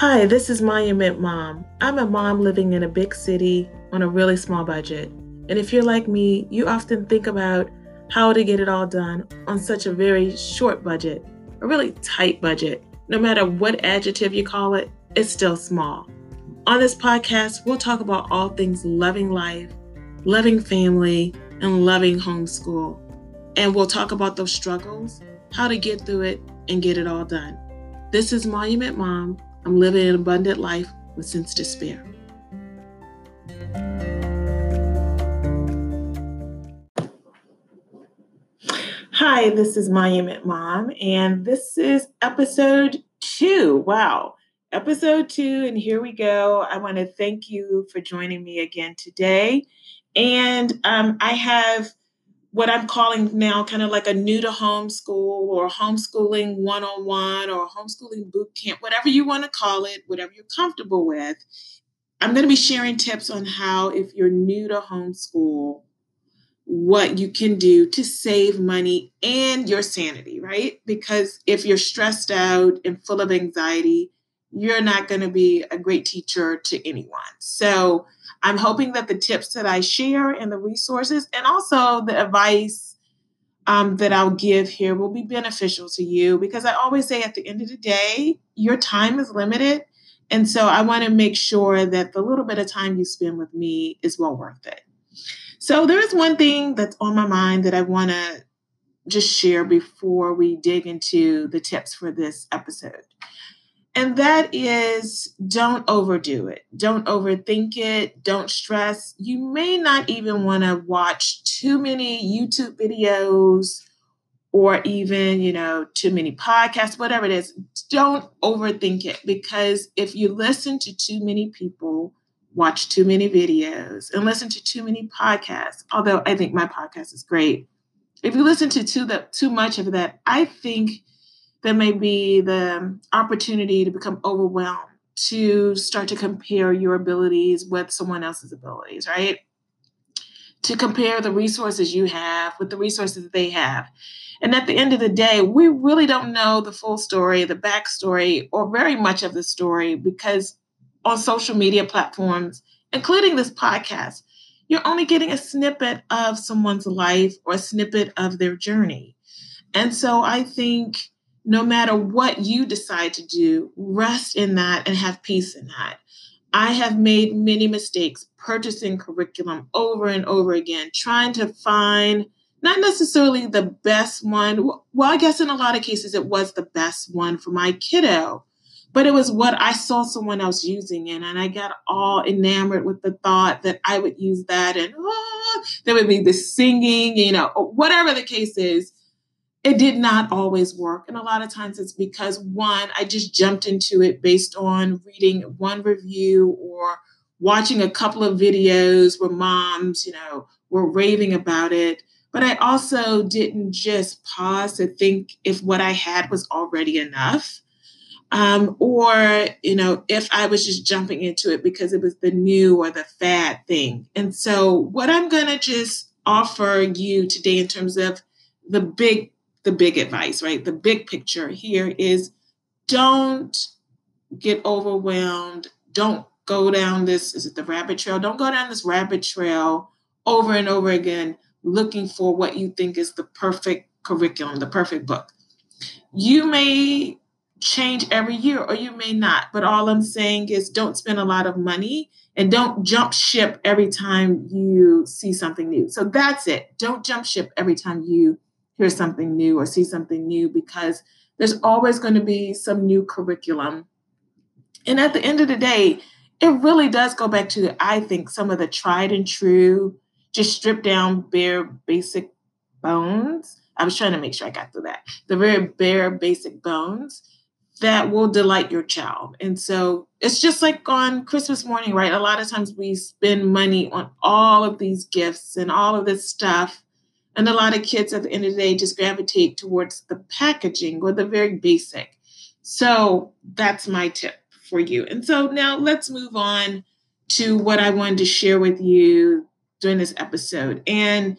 Hi, this is Monument Mom. I'm a mom living in a big city on a really small budget. And if you're like me, you often think about how to get it all done on such a very short budget, a really tight budget. No matter what adjective you call it, it's still small. On this podcast, we'll talk about all things loving life, loving family, and loving homeschool. And we'll talk about those struggles, how to get through it, and get it all done. This is Monument Mom. I'm living an abundant life with sense despair. Hi, this is Monument Mom, and this is episode 2. Wow, episode 2, and here we go. I want to thank you for joining me again today. And I have what I'm calling now kind of like a new to homeschool or homeschooling one-on-one or homeschooling boot camp, whatever you want to call it, whatever you're comfortable with. I'm going to be sharing tips on how, if you're new to homeschool, what you can do to save money and your sanity, right? Because if you're stressed out and full of anxiety, you're not going to be a great teacher to anyone. So I'm hoping that the tips that I share and the resources and also the advice that I'll give here will be beneficial to you, because I always say at the end of the day, your time is limited. And so I want to make sure that the little bit of time you spend with me is well worth it. So there is one thing that's on my mind that I want to just share before we dig into the tips for this episode. And that is, don't overdo it. Don't overthink it. Don't stress. You may not even want to watch too many YouTube videos or even, too many podcasts, whatever it is. Don't overthink it, because if you listen to too many people, watch too many videos, and listen to too many podcasts, although I think my podcast is great, if you listen to too much of that, I think there may be the opportunity to become overwhelmed, to start to compare your abilities with someone else's abilities, right? To compare the resources you have with the resources that they have. And at the end of the day, we really don't know the full story, the backstory, or very much of the story, because on social media platforms, including this podcast, you're only getting a snippet of someone's life or a snippet of their journey. And so I think, no matter what you decide to do, rest in that and have peace in that. I have made many mistakes purchasing curriculum over and over again, trying to find not necessarily the best one. Well, I guess in a lot of cases it was the best one for my kiddo, but it was what I saw someone else using, and I got all enamored with the thought that I would use that, and there would be the singing, whatever the case is. It did not always work. And a lot of times it's because, one, I just jumped into it based on reading one review or watching a couple of videos where moms, were raving about it. But I also didn't just pause to think if what I had was already enough, or if I was just jumping into it because it was the new or the fad thing. And so what I'm going to just offer you today in terms of the big advice, right? The big picture here is, don't get overwhelmed. Don't go down Don't go down this rabbit trail over and over again, looking for what you think is the perfect curriculum, the perfect book. You may change every year or you may not, but all I'm saying is, don't spend a lot of money and don't jump ship every time you see something new. So that's it. Don't jump ship every time you hear something new or see something new, because there's always going to be some new curriculum. And at the end of the day, it really does go back to, I think, some of the tried and true, just stripped down, bare basic bones. I was trying to make sure I got through that. The very bare basic bones that will delight your child. And so it's just like on Christmas morning, right? A lot of times we spend money on all of these gifts and all of this stuff. And a lot of kids at the end of the day just gravitate towards the packaging or the very basic. So that's my tip for you. And so now let's move on to what I wanted to share with you during this episode. And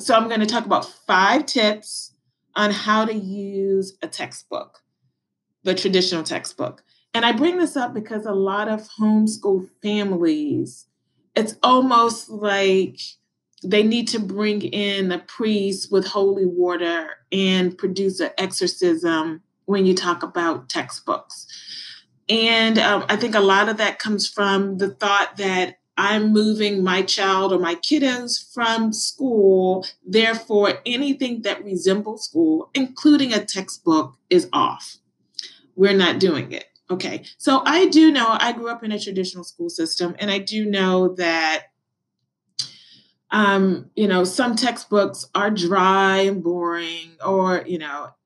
so I'm going to talk about 5 tips on how to use a textbook, the traditional textbook. And I bring this up because a lot of homeschool families, it's almost like they need to bring in a priest with holy water and produce an exorcism when you talk about textbooks. And I think a lot of that comes from the thought that I'm moving my child or my kiddos from school. Therefore, anything that resembles school, including a textbook, is off. We're not doing it. Okay. So I do know I grew up in a traditional school system, and I do know that some textbooks are dry and boring, or,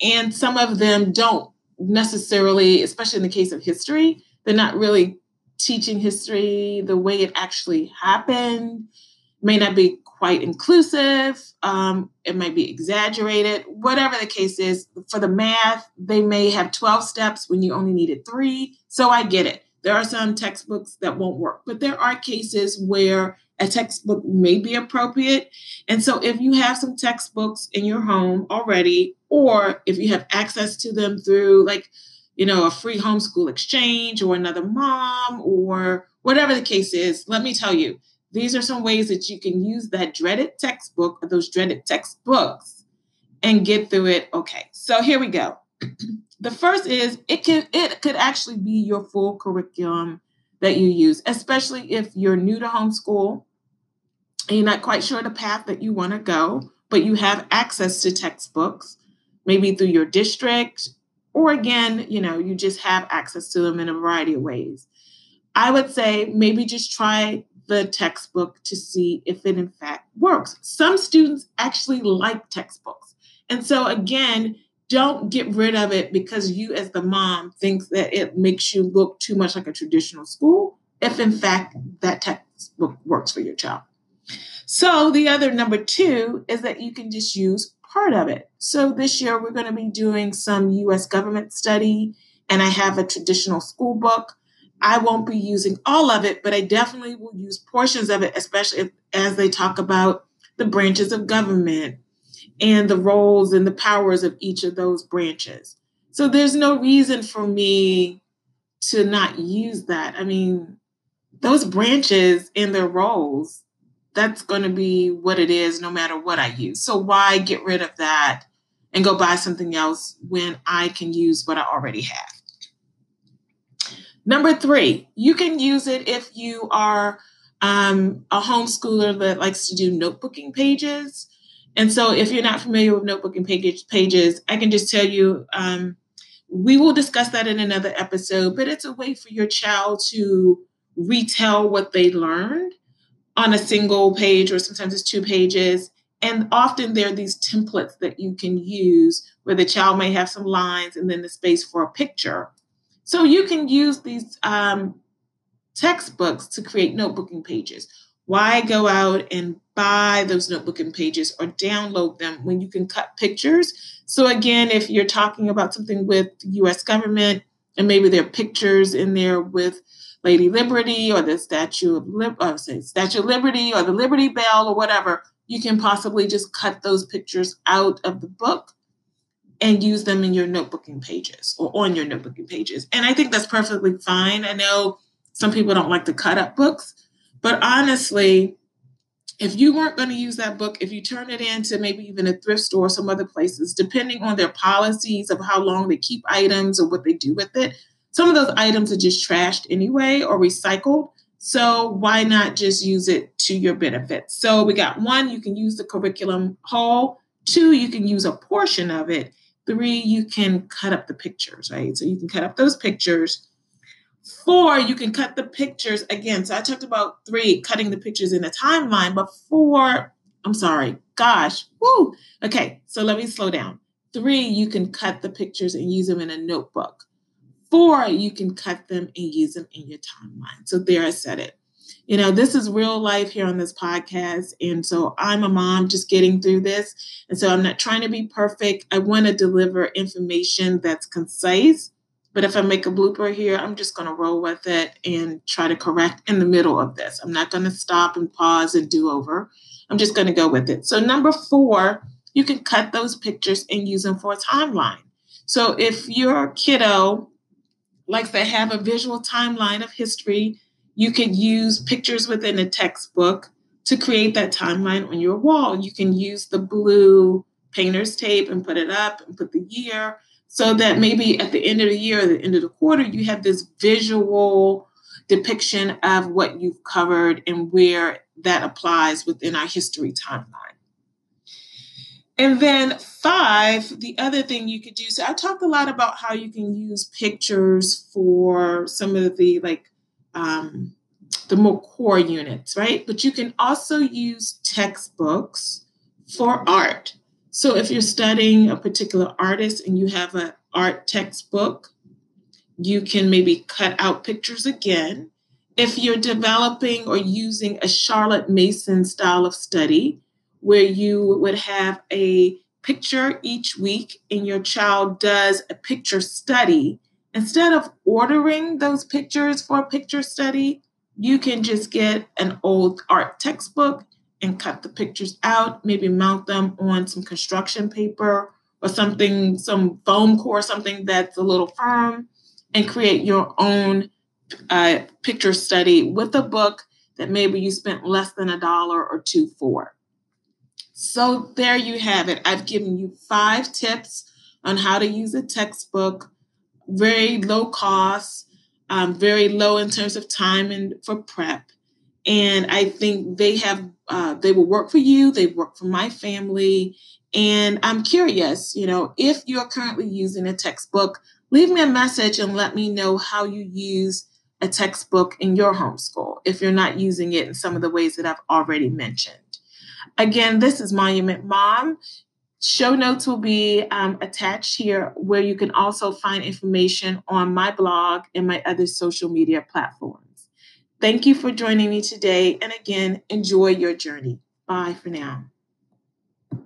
and some of them don't necessarily, especially in the case of history, they're not really teaching history the way it actually happened. It may not be quite inclusive. It might be exaggerated, whatever the case is. For the math, they may have 12 steps when you only needed 3. So I get it. There are some textbooks that won't work, but there are cases where a textbook may be appropriate. And so if you have some textbooks in your home already, or if you have access to them through a free homeschool exchange or another mom or whatever the case is, let me tell you, these are some ways that you can use that dreaded textbook or those dreaded textbooks and get through it. Okay, so here we go. The first is it could actually be your full curriculum that you use, especially if you're new to homeschool and you're not quite sure the path that you want to go, but you have access to textbooks, maybe through your district, or again, you just have access to them in a variety of ways. I would say maybe just try the textbook to see if it in fact works. Some students actually like textbooks. And so again, don't get rid of it because you as the mom thinks that it makes you look too much like a traditional school, if in fact that textbook works for your child. So the other number 2 is that you can just use part of it. So this year we're going to be doing some U.S. government study, and I have a traditional school book. I won't be using all of it, but I definitely will use portions of it, especially as they talk about the branches of government and the roles and the powers of each of those branches. So there's no reason for me to not use that. I mean, those branches and their roles, that's going to be what it is no matter what I use. So why get rid of that and go buy something else when I can use what I already have? Number 3, you can use it if you are a homeschooler that likes to do notebooking pages. And so if you're not familiar with notebooking pages, I can just tell you, we will discuss that in another episode, but it's a way for your child to retell what they learned on a single page, or sometimes it's 2 pages. And often there are these templates that you can use where the child may have some lines and then the space for a picture. So you can use these textbooks to create notebooking pages. Why go out and buy those notebooking pages or download them when you can cut pictures? So again, if you're talking about something with U.S. government and maybe there are pictures in there with Lady Liberty or the Statue of Liberty or the Liberty Bell or whatever, you can possibly just cut those pictures out of the book and use them in your notebooking pages or on your notebooking pages. And I think that's perfectly fine. I know some people don't like to cut up books, but honestly, if you weren't going to use that book, if you turn it into maybe even a thrift store or some other places, depending on their policies of how long they keep items or what they do with it, some of those items are just trashed anyway or recycled. So why not just use it to your benefit? So we got 1, you can use the curriculum whole. 2, you can use a portion of it. 3, you can cut up the pictures, right? So you can cut up those pictures. 4, you can cut the pictures again. So I talked about 3, cutting the pictures in a timeline, but 4, I'm sorry, gosh, woo. Okay, so let me slow down. 3, you can cut the pictures and use them in a notebook. 4, you can cut them and use them in your timeline. So there, I said it. This is real life here on this podcast. And so I'm a mom just getting through this. And so I'm not trying to be perfect. I want to deliver information that's concise. But if I make a blooper here, I'm just going to roll with it and try to correct in the middle of this. I'm not going to stop and pause and do over. I'm just going to go with it. So number 4, you can cut those pictures and use them for a timeline. So if your kiddo like to have a visual timeline of history, you could use pictures within a textbook to create that timeline on your wall. You can use the blue painter's tape and put it up and put the year, so that maybe at the end of the year or the end of the quarter, you have this visual depiction of what you've covered and where that applies within our history timeline. And then 5, the other thing you could do, so I talked a lot about how you can use pictures for some of the the more core units, right? But you can also use textbooks for art. So if you're studying a particular artist and you have an art textbook, you can maybe cut out pictures again. If you're developing or using a Charlotte Mason style of study, where you would have a picture each week and your child does a picture study, instead of ordering those pictures for a picture study, you can just get an old art textbook and cut the pictures out, maybe mount them on some construction paper or something, some foam core, something that's a little firm, and create your own picture study with a book that maybe you spent less than $1 or $2 for. So there you have it. I've given you 5 tips on how to use a textbook, very low cost, very low in terms of time and for prep. And I think they will work for you. They work for my family. And I'm curious, if you're currently using a textbook, leave me a message and let me know how you use a textbook in your homeschool if you're not using it in some of the ways that I've already mentioned. Again, this is Monument Mom. Show notes will be attached here, where you can also find information on my blog and my other social media platforms. Thank you for joining me today. And again, enjoy your journey. Bye for now.